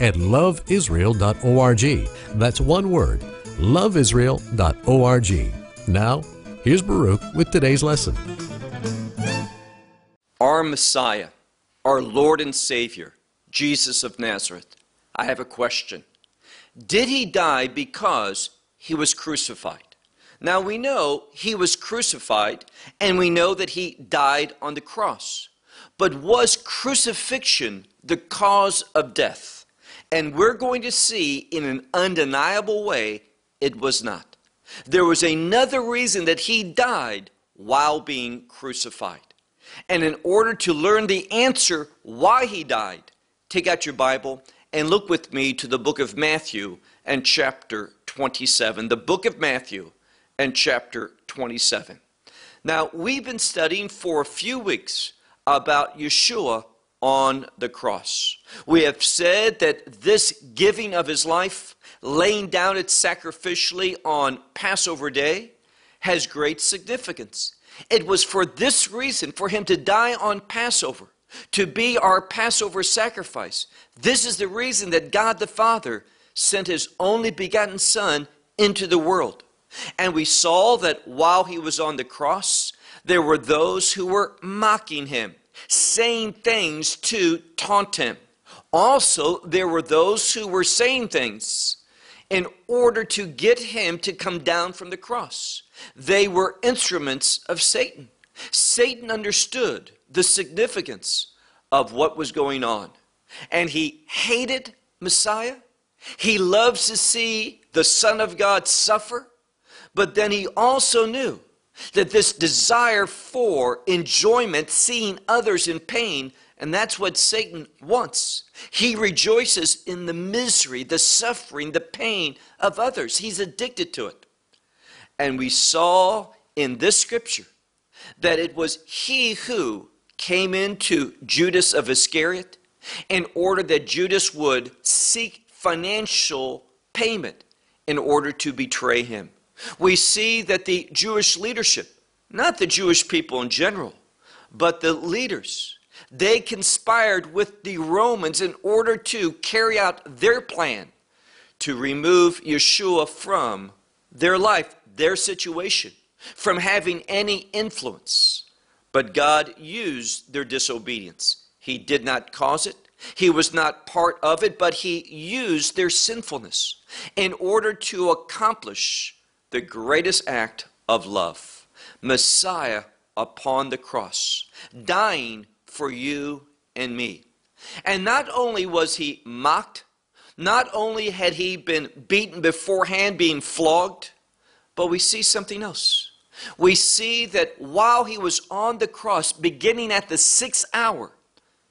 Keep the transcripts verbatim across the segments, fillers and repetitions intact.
at love israel dot org. That's one word, love israel dot org. Now, here's Baruch with today's lesson. Our Messiah, our Lord and Savior, Jesus of Nazareth, I have a question. Did he die because he was crucified? Now we know he was crucified, and we know that he died on the cross. But was crucifixion the cause of death? And we're going to see in an undeniable way, it was not. There was another reason that he died while being crucified. And in order to learn the answer why he died, take out your Bible and look with me to the book of Matthew and chapter twenty-seven. The book of Matthew and chapter twenty-seven. Now, we've been studying for a few weeks about Yeshua on the cross. We have said that this giving of his life, laying down it sacrificially on Passover day, has great significance. It was for this reason, for him to die on Passover, to be our Passover sacrifice. This is the reason that God the Father sent his only begotten Son into the world. And we saw that while he was on the cross, there were those who were mocking him, saying things to taunt him. Also, there were those who were saying things in order to get him to come down from the cross. They were instruments of Satan. Satan understood the significance of what was going on, and he hated Messiah. He loves to see the Son of God suffer, but then he also knew that this desire for enjoyment, seeing others in pain, and that's what Satan wants. He rejoices in the misery, the suffering, the pain of others. He's addicted to it. And we saw in this scripture that it was he who came into Judas of Iscariot in order that Judas would seek financial payment in order to betray him. We see that the Jewish leadership, not the Jewish people in general, but the leaders, they conspired with the Romans in order to carry out their plan to remove Yeshua from their life, their situation, from having any influence. But God used their disobedience. He did not cause it. He was not part of it, but he used their sinfulness in order to accomplish the greatest act of love. Messiah upon the cross, dying for you and me. And not only was he mocked, not only had he been beaten beforehand, being flogged, but we see something else. We see that while he was on the cross, beginning at the sixth hour,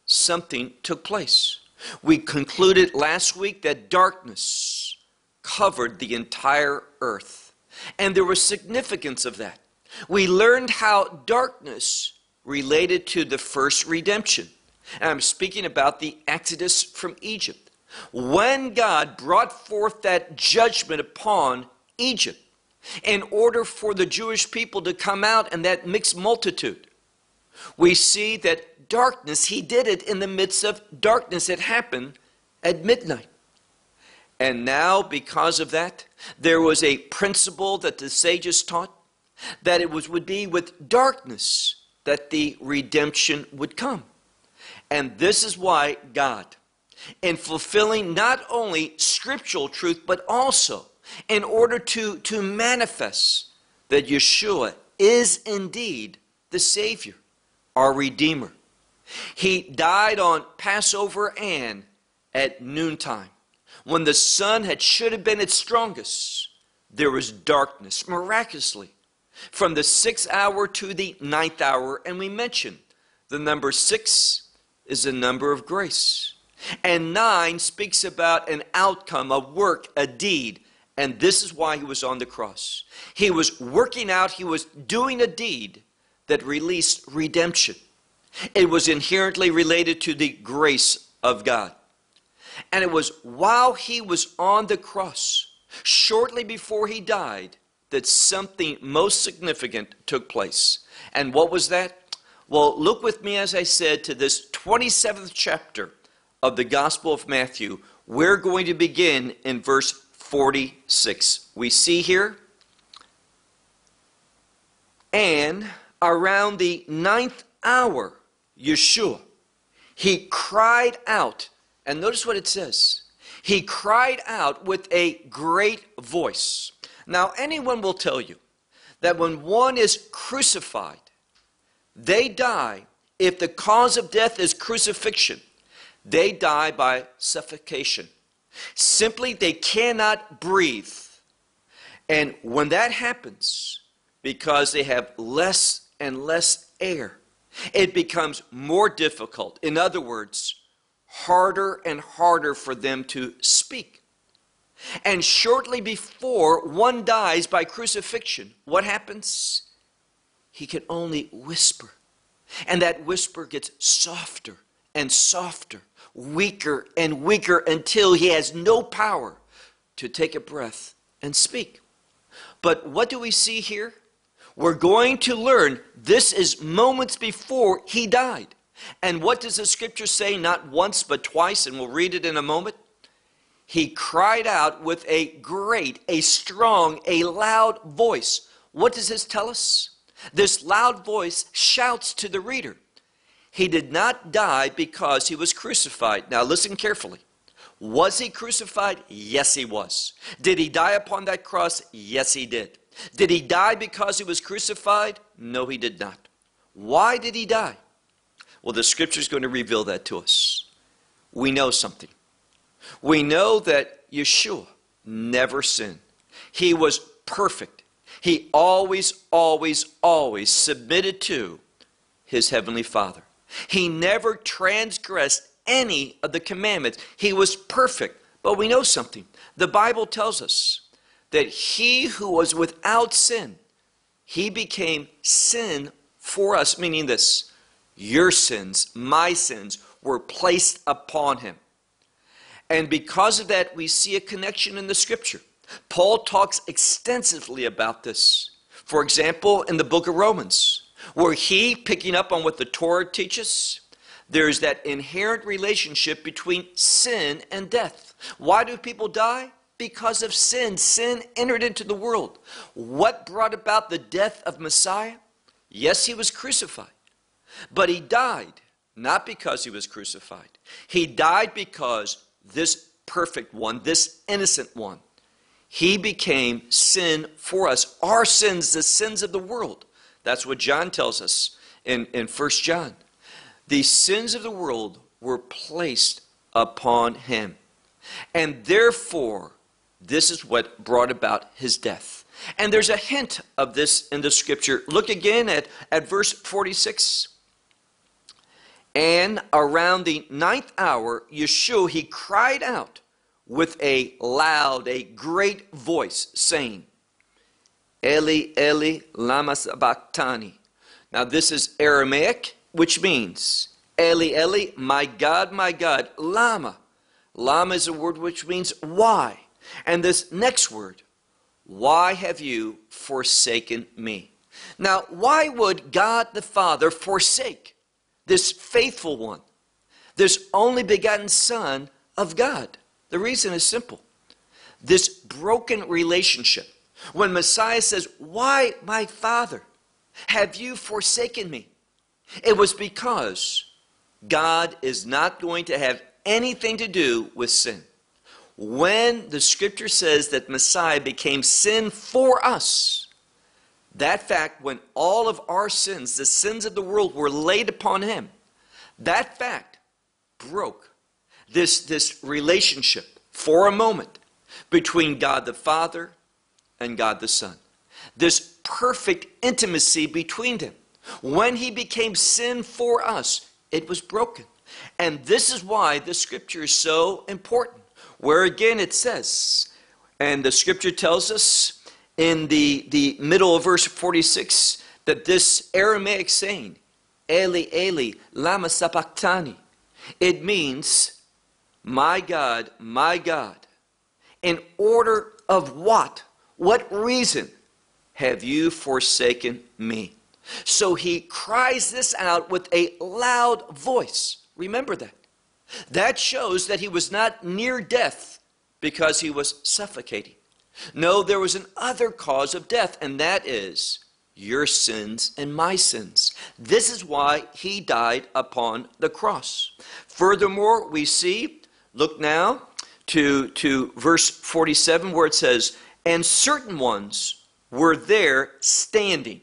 something took place. We concluded last week that darkness covered the entire earth. And there was significance of that. We learned how darkness related to the first redemption. And I'm speaking about the Exodus from Egypt. When God brought forth that judgment upon Egypt in order for the Jewish people to come out and that mixed multitude, we see that darkness, he did it in the midst of darkness. It happened at midnight. And now, because of that, there was a principle that the sages taught, that it was, would be with darkness that the redemption would come. And this is why God, in fulfilling not only scriptural truth, but also in order to, to manifest that Yeshua is indeed the Savior, our Redeemer. He died on Passover and at noontime. When the sun had should have been its strongest, there was darkness, miraculously, from the sixth hour to the ninth hour. And we mentioned the number six is the number of grace. And nine speaks about an outcome, a work, a deed. And this is why he was on the cross. He was working out, he was doing a deed that released redemption. It was inherently related to the grace of God. And it was while he was on the cross, shortly before he died, that something most significant took place. And what was that? Well, look with me, as I said, to this twenty-seventh chapter of the Gospel of Matthew. We're going to begin in verse forty-six. We see here, and around the ninth hour, Yeshua, he cried out, and notice what it says. He cried out with a great voice. Now, anyone will tell you that when one is crucified, they die. If the cause of death is crucifixion, they die by suffocation. Simply, they cannot breathe. And when that happens, because they have less and less air, it becomes more difficult. In other words, harder and harder for them to speak. And shortly before one dies by crucifixion, what happens? He can only whisper. And that whisper gets softer and softer, weaker and weaker, until he has no power to take a breath and speak. But what do we see here? We're going to learn this is moments before he died. And what does the scripture say? Not once, but twice, and we'll read it in a moment. He cried out with a great, a strong, a loud voice. What does this tell us? This loud voice shouts to the reader. He did not die because he was crucified. Now listen carefully. Was he crucified? Yes, he was. Did he die upon that cross? Yes, he did. Did he die because he was crucified? No, he did not. Why did he die? Well, the scripture is going to reveal that to us. We know something. We know that Yeshua never sinned. He was perfect. He always, always, always submitted to his heavenly Father. He never transgressed any of the commandments. He was perfect. But we know something. The Bible tells us that he who was without sin, he became sin for us, meaning this: your sins, my sins, were placed upon him. And because of that, we see a connection in the scripture. Paul talks extensively about this. For example, in the book of Romans, where he, picking up on what the Torah teaches, there's that inherent relationship between sin and death. Why do people die? Because of sin. Sin entered into the world. What brought about the death of Messiah? Yes, he was crucified. But he died not because he was crucified. He died because this perfect one, this innocent one, he became sin for us. Our sins, the sins of the world. That's what John tells us in, in First John. The sins of the world were placed upon him. And therefore, this is what brought about his death. And there's a hint of this in the scripture. Look again at, at verse forty-six. And around the ninth hour, Yeshua, he cried out with a loud, a great voice, saying, Eli, Eli, lama sabachthani. Now this is Aramaic, which means, Eli, Eli, my God, my God, lama. Lama is a word which means why. And this next word, why have you forsaken me? Now, why would God the Father forsake this faithful one, this only begotten Son of God? The reason is simple. This broken relationship. When Messiah says, why, my Father, have you forsaken me? It was because God is not going to have anything to do with sin. When the scripture says that Messiah became sin for us, that fact, when all of our sins, the sins of the world, were laid upon him, that fact broke this, this relationship for a moment between God the Father and God the Son. This perfect intimacy between them. When he became sin for us, it was broken. And this is why the scripture is so important, where again it says, and the scripture tells us in the, the middle of verse forty-six, that this Aramaic saying, Eli, Eli, lama sabachthani, it means, my God, my God, in order of what? What reason have you forsaken me? So he cries this out with a loud voice. Remember that. That shows that he was not near death because he was suffocating. No, there was an other cause of death, and that is your sins and my sins. This is why he died upon the cross. Furthermore, we see, look now to, to verse forty-seven, where it says, and certain ones were there standing.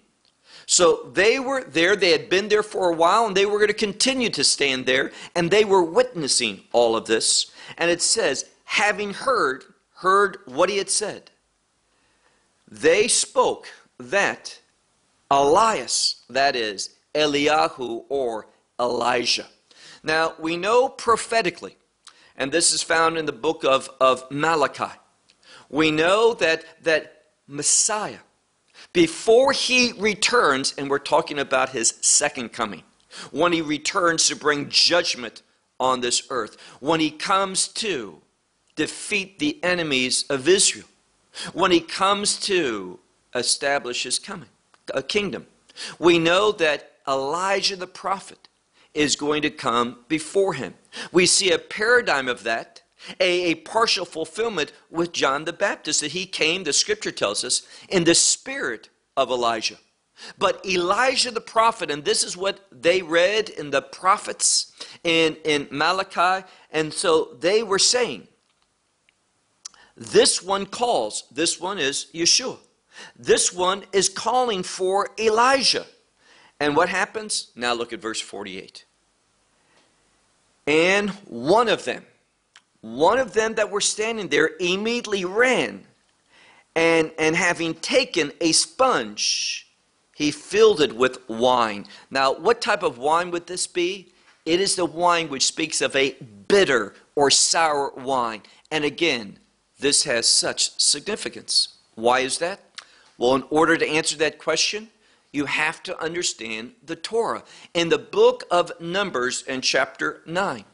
So they were there, they had been there for a while, and they were going to continue to stand there, and they were witnessing all of this. And it says, having heard, heard what he had said, they spoke that Elias, that is, Eliyahu or Elijah. Now, we know prophetically, and this is found in the book of, of Malachi, we know that, that Messiah, before he returns, and we're talking about his second coming, when he returns to bring judgment on this earth, when he comes to defeat the enemies of Israel, when he comes to establish his coming, a kingdom, we know that Elijah the prophet is going to come before him. We see a paradigm of that, A, a partial fulfillment with John the Baptist, that he came, the scripture tells us, in the spirit of Elijah. But Elijah the prophet, and this is what they read in the prophets in, in Malachi, and so they were saying, this one calls, this one is Yeshua. This one is calling for Elijah. And what happens? Now look at verse forty-eight. And one of them, One of them that were standing there immediately ran, and, and having taken a sponge, he filled it with wine. Now, what type of wine would this be? It is the wine which speaks of a bitter or sour wine. And again, this has such significance. Why is that? Well, in order to answer that question, you have to understand the Torah. In the book of Numbers in chapter nine,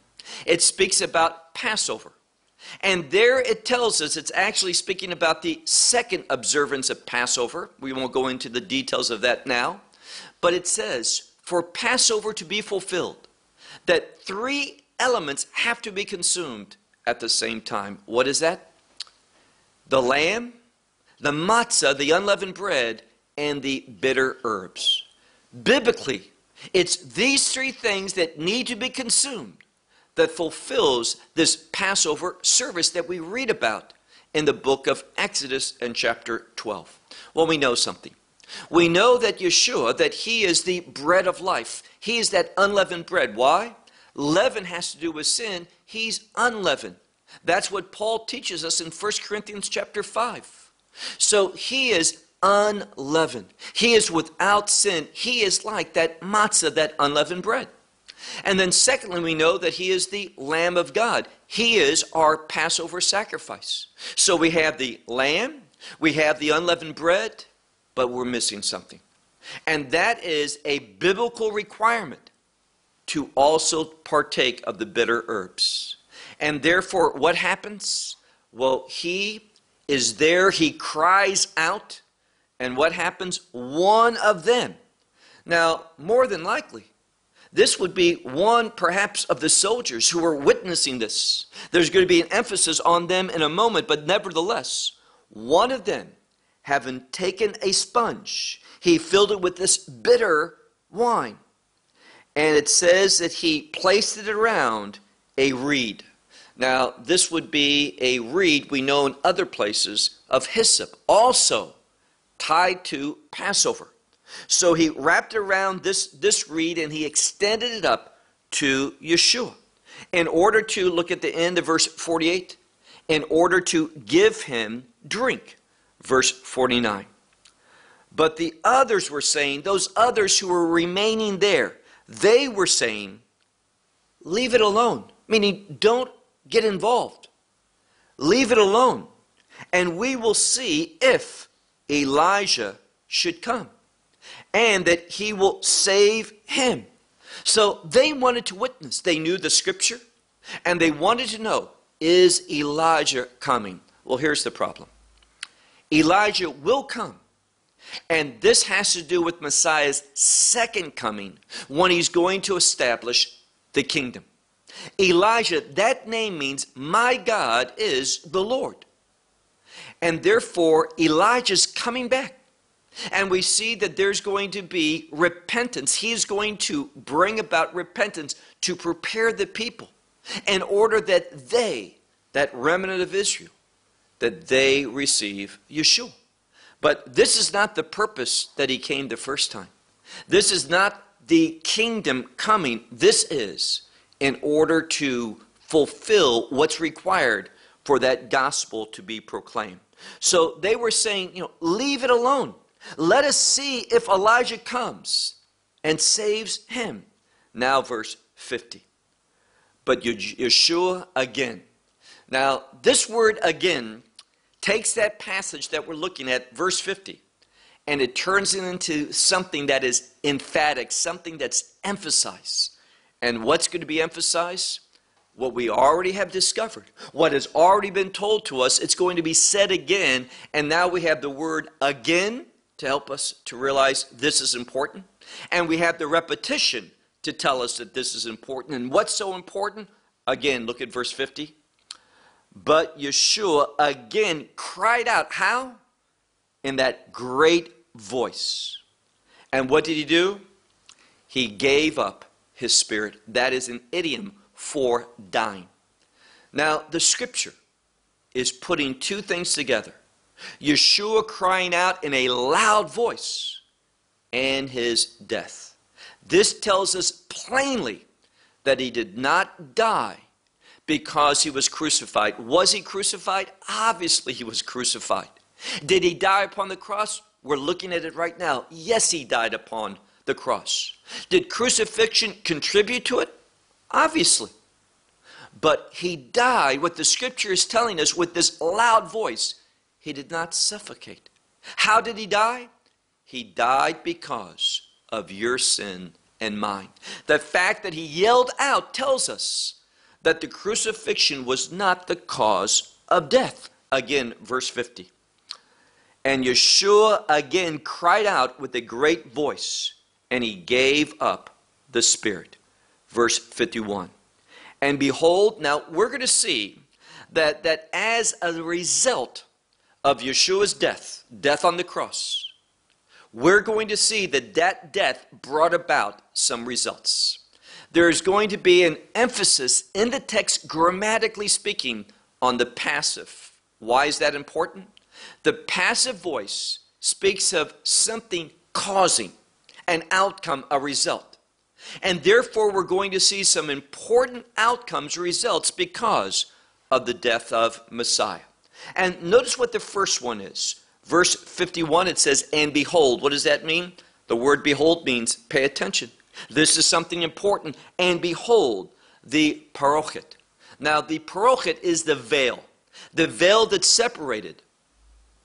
it speaks about Passover. And there it tells us, it's actually speaking about the second observance of Passover. We won't go into the details of that now. But it says, for Passover to be fulfilled, that three elements have to be consumed at the same time. What is that? The lamb, the matzah, the unleavened bread, and the bitter herbs. Biblically, it's these three things that need to be consumed that fulfills this Passover service that we read about in the book of Exodus and chapter twelve. Well, we know something. We know that Yeshua, that he is the bread of life. He is that unleavened bread. Why? Leaven has to do with sin. He's unleavened. That's what Paul teaches us in First Corinthians chapter five. So he is unleavened. He is without sin. He is like that matzah, that unleavened bread. And then secondly, we know that he is the Lamb of God. He is our Passover sacrifice. So we have the lamb, we have the unleavened bread, but we're missing something. And that is a biblical requirement to also partake of the bitter herbs. And therefore, what happens? Well, he is there, he cries out, and what happens? One of them. Now, more than likely, this would be one, perhaps, of the soldiers who were witnessing this. There's going to be an emphasis on them in a moment, but nevertheless, one of them, having taken a sponge, he filled it with this bitter wine. And it says that he placed it around a reed. Now, this would be a reed we know in other places of hyssop, also tied to Passover. So he wrapped around this, this reed and he extended it up to Yeshua in order to, look at the end of verse forty-eight, in order to give him drink. Verse forty-nine. But the others were saying, those others who were remaining there, they were saying, leave it alone. Meaning, don't get involved. Leave it alone. And we will see if Elijah should come, and that he will save him. So they wanted to witness. They knew the scripture, and they wanted to know, is Elijah coming? Well, here's the problem. Elijah will come. And this has to do with Messiah's second coming, when he's going to establish the kingdom. Elijah, that name means, my God is the Lord. And therefore, Elijah's coming back. And we see that there's going to be repentance. He's going to bring about repentance to prepare the people in order that they, that remnant of Israel, that they receive Yeshua. But this is not the purpose that he came the first time. This is not the kingdom coming. This is in order to fulfill what's required for that gospel to be proclaimed. So they were saying, you know, leave it alone. Let us see if Elijah comes and saves him. Now verse fifty. But Yeshua again. Now this word again takes that passage that we're looking at, verse fifty, and it turns it into something that is emphatic, something that's emphasized. And what's going to be emphasized? What we already have discovered, what has already been told to us, it's going to be said again, and now we have the word again to help us to realize this is important, and we have the repetition to tell us that this is important. And what's so important? Again, look at verse fifty. But Yeshua again cried out. How? In that great voice. And what did he do? He gave up his spirit. That is an idiom for dying. Now, the scripture is putting two things together. Yeshua crying out in a loud voice and his death. This tells us plainly that he did not die because he was crucified. Was he crucified? Obviously he was crucified. Did he die upon the cross? We're looking at it right now. Yes, he died upon the cross. Did crucifixion contribute to it? Obviously. But he died, what the scripture is telling us, with this loud voice. He did not suffocate. How did he die? He died because of your sin and mine. The fact that he yelled out tells us that the crucifixion was not the cause of death. Again, verse fifty. And Yeshua again cried out with a great voice, and he gave up the spirit. Verse fifty-one. And behold, now we're going to see that, that as a result of Yeshua's death, death on the cross, we're going to see that that death brought about some results. There is going to be an emphasis in the text, grammatically speaking, on the passive. Why is that important? The passive voice speaks of something causing an outcome, a result. And therefore, we're going to see some important outcomes, results, because of the death of Messiah. And notice what the first one is. Verse fifty-one, it says, and behold. What does that mean? The word behold means pay attention. This is something important. And behold, the parochet. Now, the parochet is the veil, the veil that separated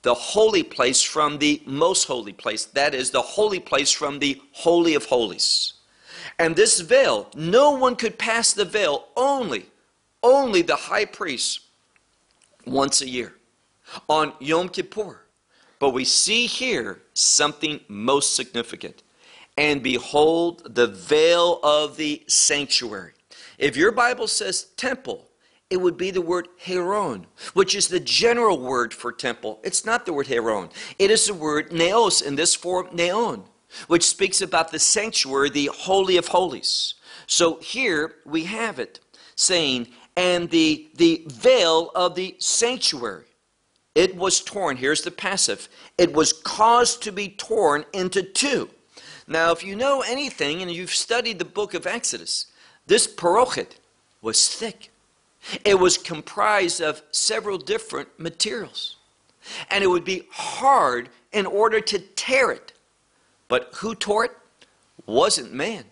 the holy place from the most holy place. That is, the holy place from the holy of holies. And this veil, no one could pass the veil, only, only the high priest once a year on Yom Kippur. But we see here something most significant. And behold, the veil of the sanctuary. If your Bible says temple, it would be the word heron, which is the general word for temple. It's not the word heron. It is the word neos, in this form, neon, which speaks about the sanctuary, the holy of holies. So here we have it saying, and the, the veil of the sanctuary, it was torn. Here's the passive. It was caused to be torn into two. Now, if you know anything, and you've studied the book of Exodus, this parochet was thick. It was comprised of several different materials. And it would be hard in order to tear it. But who tore it? Wasn't man.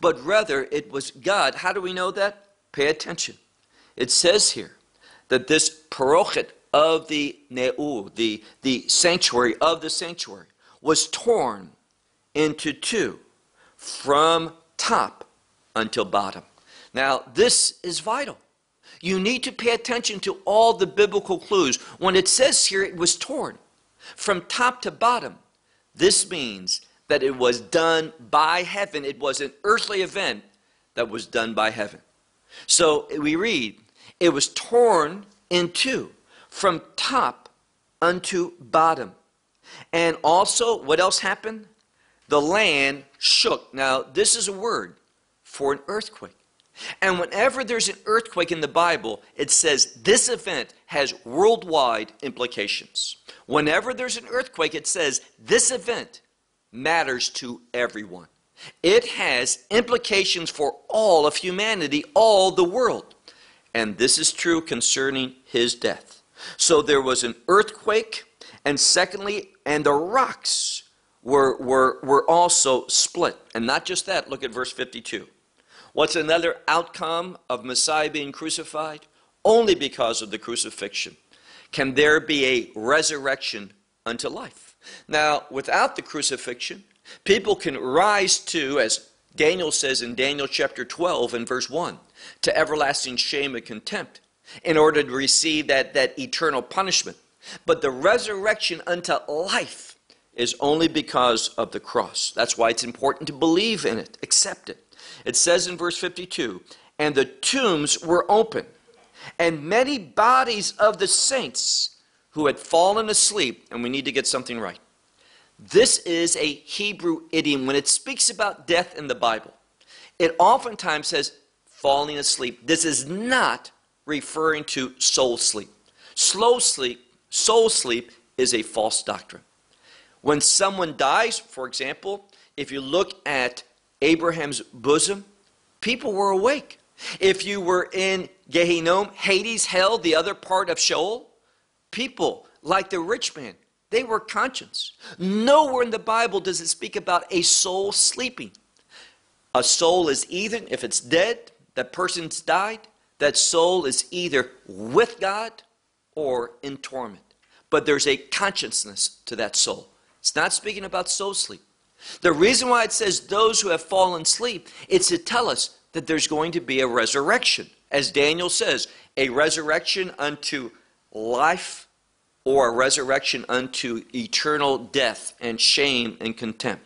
but rather it was God. How do we know that? Pay attention. It says here that this parochet of the Ne'u, the, the sanctuary of the sanctuary, was torn into two from top until bottom. Now, this is vital. You need to pay attention to all the biblical clues. When it says here it was torn from top to bottom, this means that it was done by heaven. It was an earthly event that was done by heaven. So we read, it was torn in two from top unto bottom. And also, what else happened? The land shook. Now, this is a word for an earthquake. And whenever there's an earthquake in the Bible, it says this event has worldwide implications. Whenever there's an earthquake, it says this event matters to everyone. It has implications for all of humanity, all the world. And this is true concerning his death. So there was an earthquake, and secondly, and the rocks were, were, were also split. And not just that, look at verse fifty-two. What's another outcome of Messiah being crucified? Only because of the crucifixion can there be a resurrection unto life. Now, without the crucifixion, people can rise to, as Daniel says in Daniel chapter twelve and verse one, to everlasting shame and contempt in order to receive that, that eternal punishment. But the resurrection unto life is only because of the cross. That's why it's important to believe in it, accept it. It says in verse fifty-two, and the tombs were open, and many bodies of the saints who had fallen asleep, and we need to get something right. This is a Hebrew idiom. When it speaks about death in the Bible, it oftentimes says falling asleep. This is not referring to soul sleep. Slow sleep, soul sleep is a false doctrine. When someone dies, for example, if you look at Abraham's bosom, people were awake. If you were in Gehenom, Hades, hell, the other part of Sheol, people like the rich man, they were conscious. Nowhere in the Bible does it speak about a soul sleeping. A soul is either, if it's dead, that person's died, that soul is either with God or in torment. But there's a consciousness to that soul. It's not speaking about soul sleep. The reason why it says those who have fallen asleep, it's to tell us that there's going to be a resurrection. As Daniel says, a resurrection unto life or a resurrection unto eternal death and shame and contempt.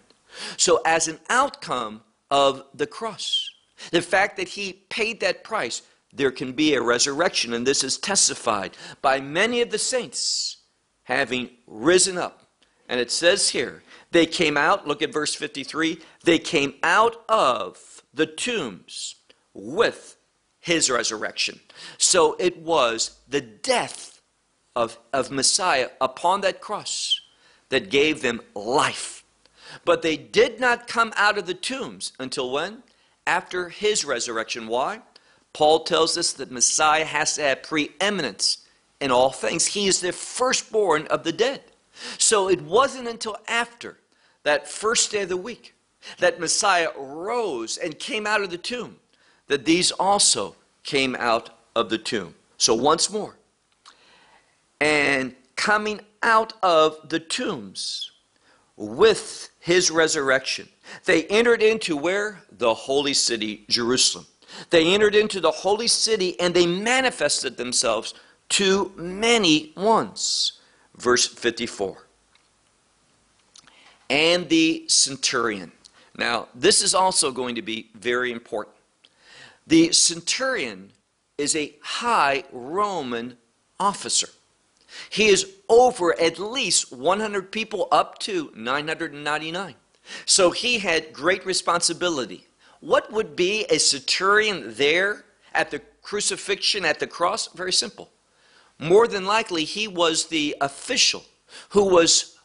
So as an outcome of the cross, the fact that he paid that price, there can be a resurrection. And this is testified by many of the saints having risen up. And it says here, they came out, look at verse fifty-three, they came out of the tombs with his resurrection. So it was the death of, of Messiah upon that cross that gave them life. But they did not come out of the tombs until when? After his resurrection. Why? Paul tells us that Messiah has to have preeminence in all things. He is the firstborn of the dead. So it wasn't until after that first day of the week that Messiah rose and came out of the tomb that these also came out of the tomb. So once more, and coming out of the tombs with his resurrection, they entered into where? The holy city, Jerusalem. They entered into the holy city and they manifested themselves to many ones. Verse fifty-four, and the centurion. Now, this is also going to be very important. The centurion is a high Roman officer. He is over at least one hundred people up to nine hundred ninety-nine. So he had great responsibility. What would be a centurion there at the crucifixion, at the cross? Very simple. More than likely, he was the official who was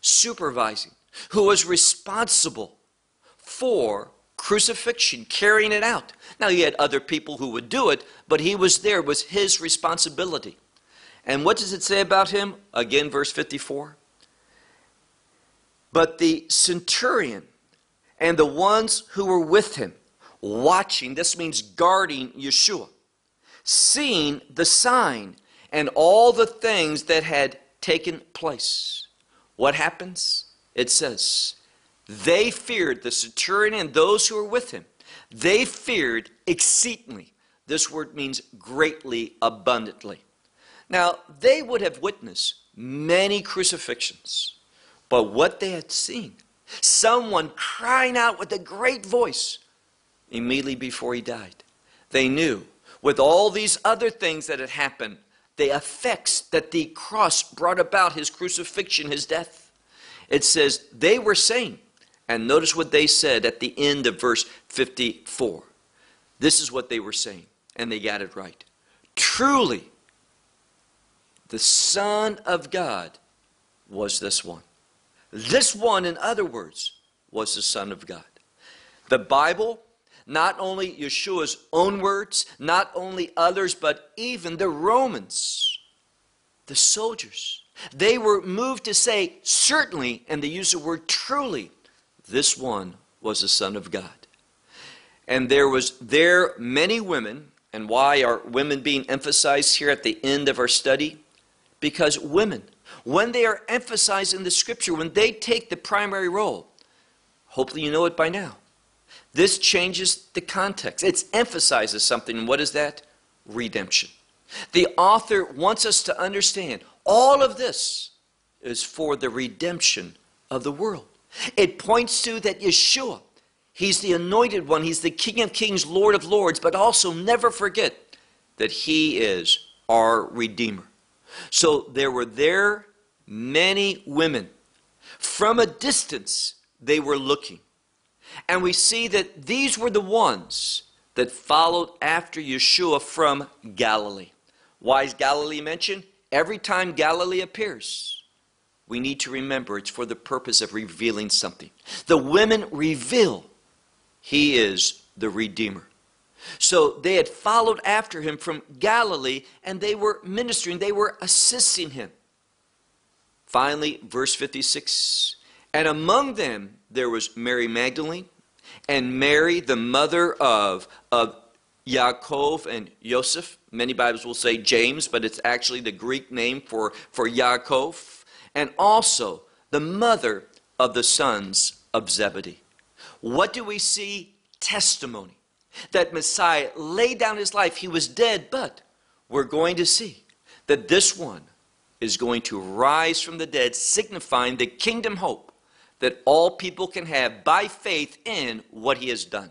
supervising, who was responsible for crucifixion, carrying it out. Now, he had other people who would do it, but he was there. It was his responsibility. And what does it say about him? Again, verse fifty-four. But the centurion and the ones who were with him, watching, this means guarding Yeshua, seeing the sign and all the things that had taken place. What happens? It says, they feared the centurion and those who were with him. They feared exceedingly. This word means greatly, abundantly. Now, they would have witnessed many crucifixions, but what they had seen, someone crying out with a great voice immediately before he died. They knew with all these other things that had happened, the effects that the cross brought about, his crucifixion, his death. It says they were saying, and notice what they said at the end of verse fifty-four. This is what they were saying, and they got it right. Truly, the Son of God was this one. This one, in other words, was the Son of God. The Bible, not only Yeshua's own words, not only others, but even the Romans, the soldiers, they were moved to say, certainly, and they used the word truly, this one was the Son of God. And there was there many women, and why are women being emphasized here at the end of our study? Because women, when they are emphasized in the scripture, when they take the primary role, hopefully you know it by now, this changes the context. It emphasizes something, and what is that? Redemption. The author wants us to understand all of this is for the redemption of the world. It points to that Yeshua, he's the anointed one, he's the King of Kings, Lord of Lords, but also never forget that he is our Redeemer. So there were there many women. From a distance, they were looking. And we see that these were the ones that followed after Yeshua from Galilee. Why is Galilee mentioned? Every time Galilee appears, we need to remember it's for the purpose of revealing something. The women reveal he is the Redeemer. So they had followed after him from Galilee, and they were ministering, they were assisting him. Finally, verse fifty-six, and among them there was Mary Magdalene, and Mary the mother of, of Yaakov and Yosef. Many Bibles will say James, but it's actually the Greek name for, for Yaakov, and also the mother of the sons of Zebedee. What do we see? Testimony. That Messiah laid down his life. He was dead, but we're going to see that this one is going to rise from the dead, signifying the kingdom hope that all people can have by faith in what he has done.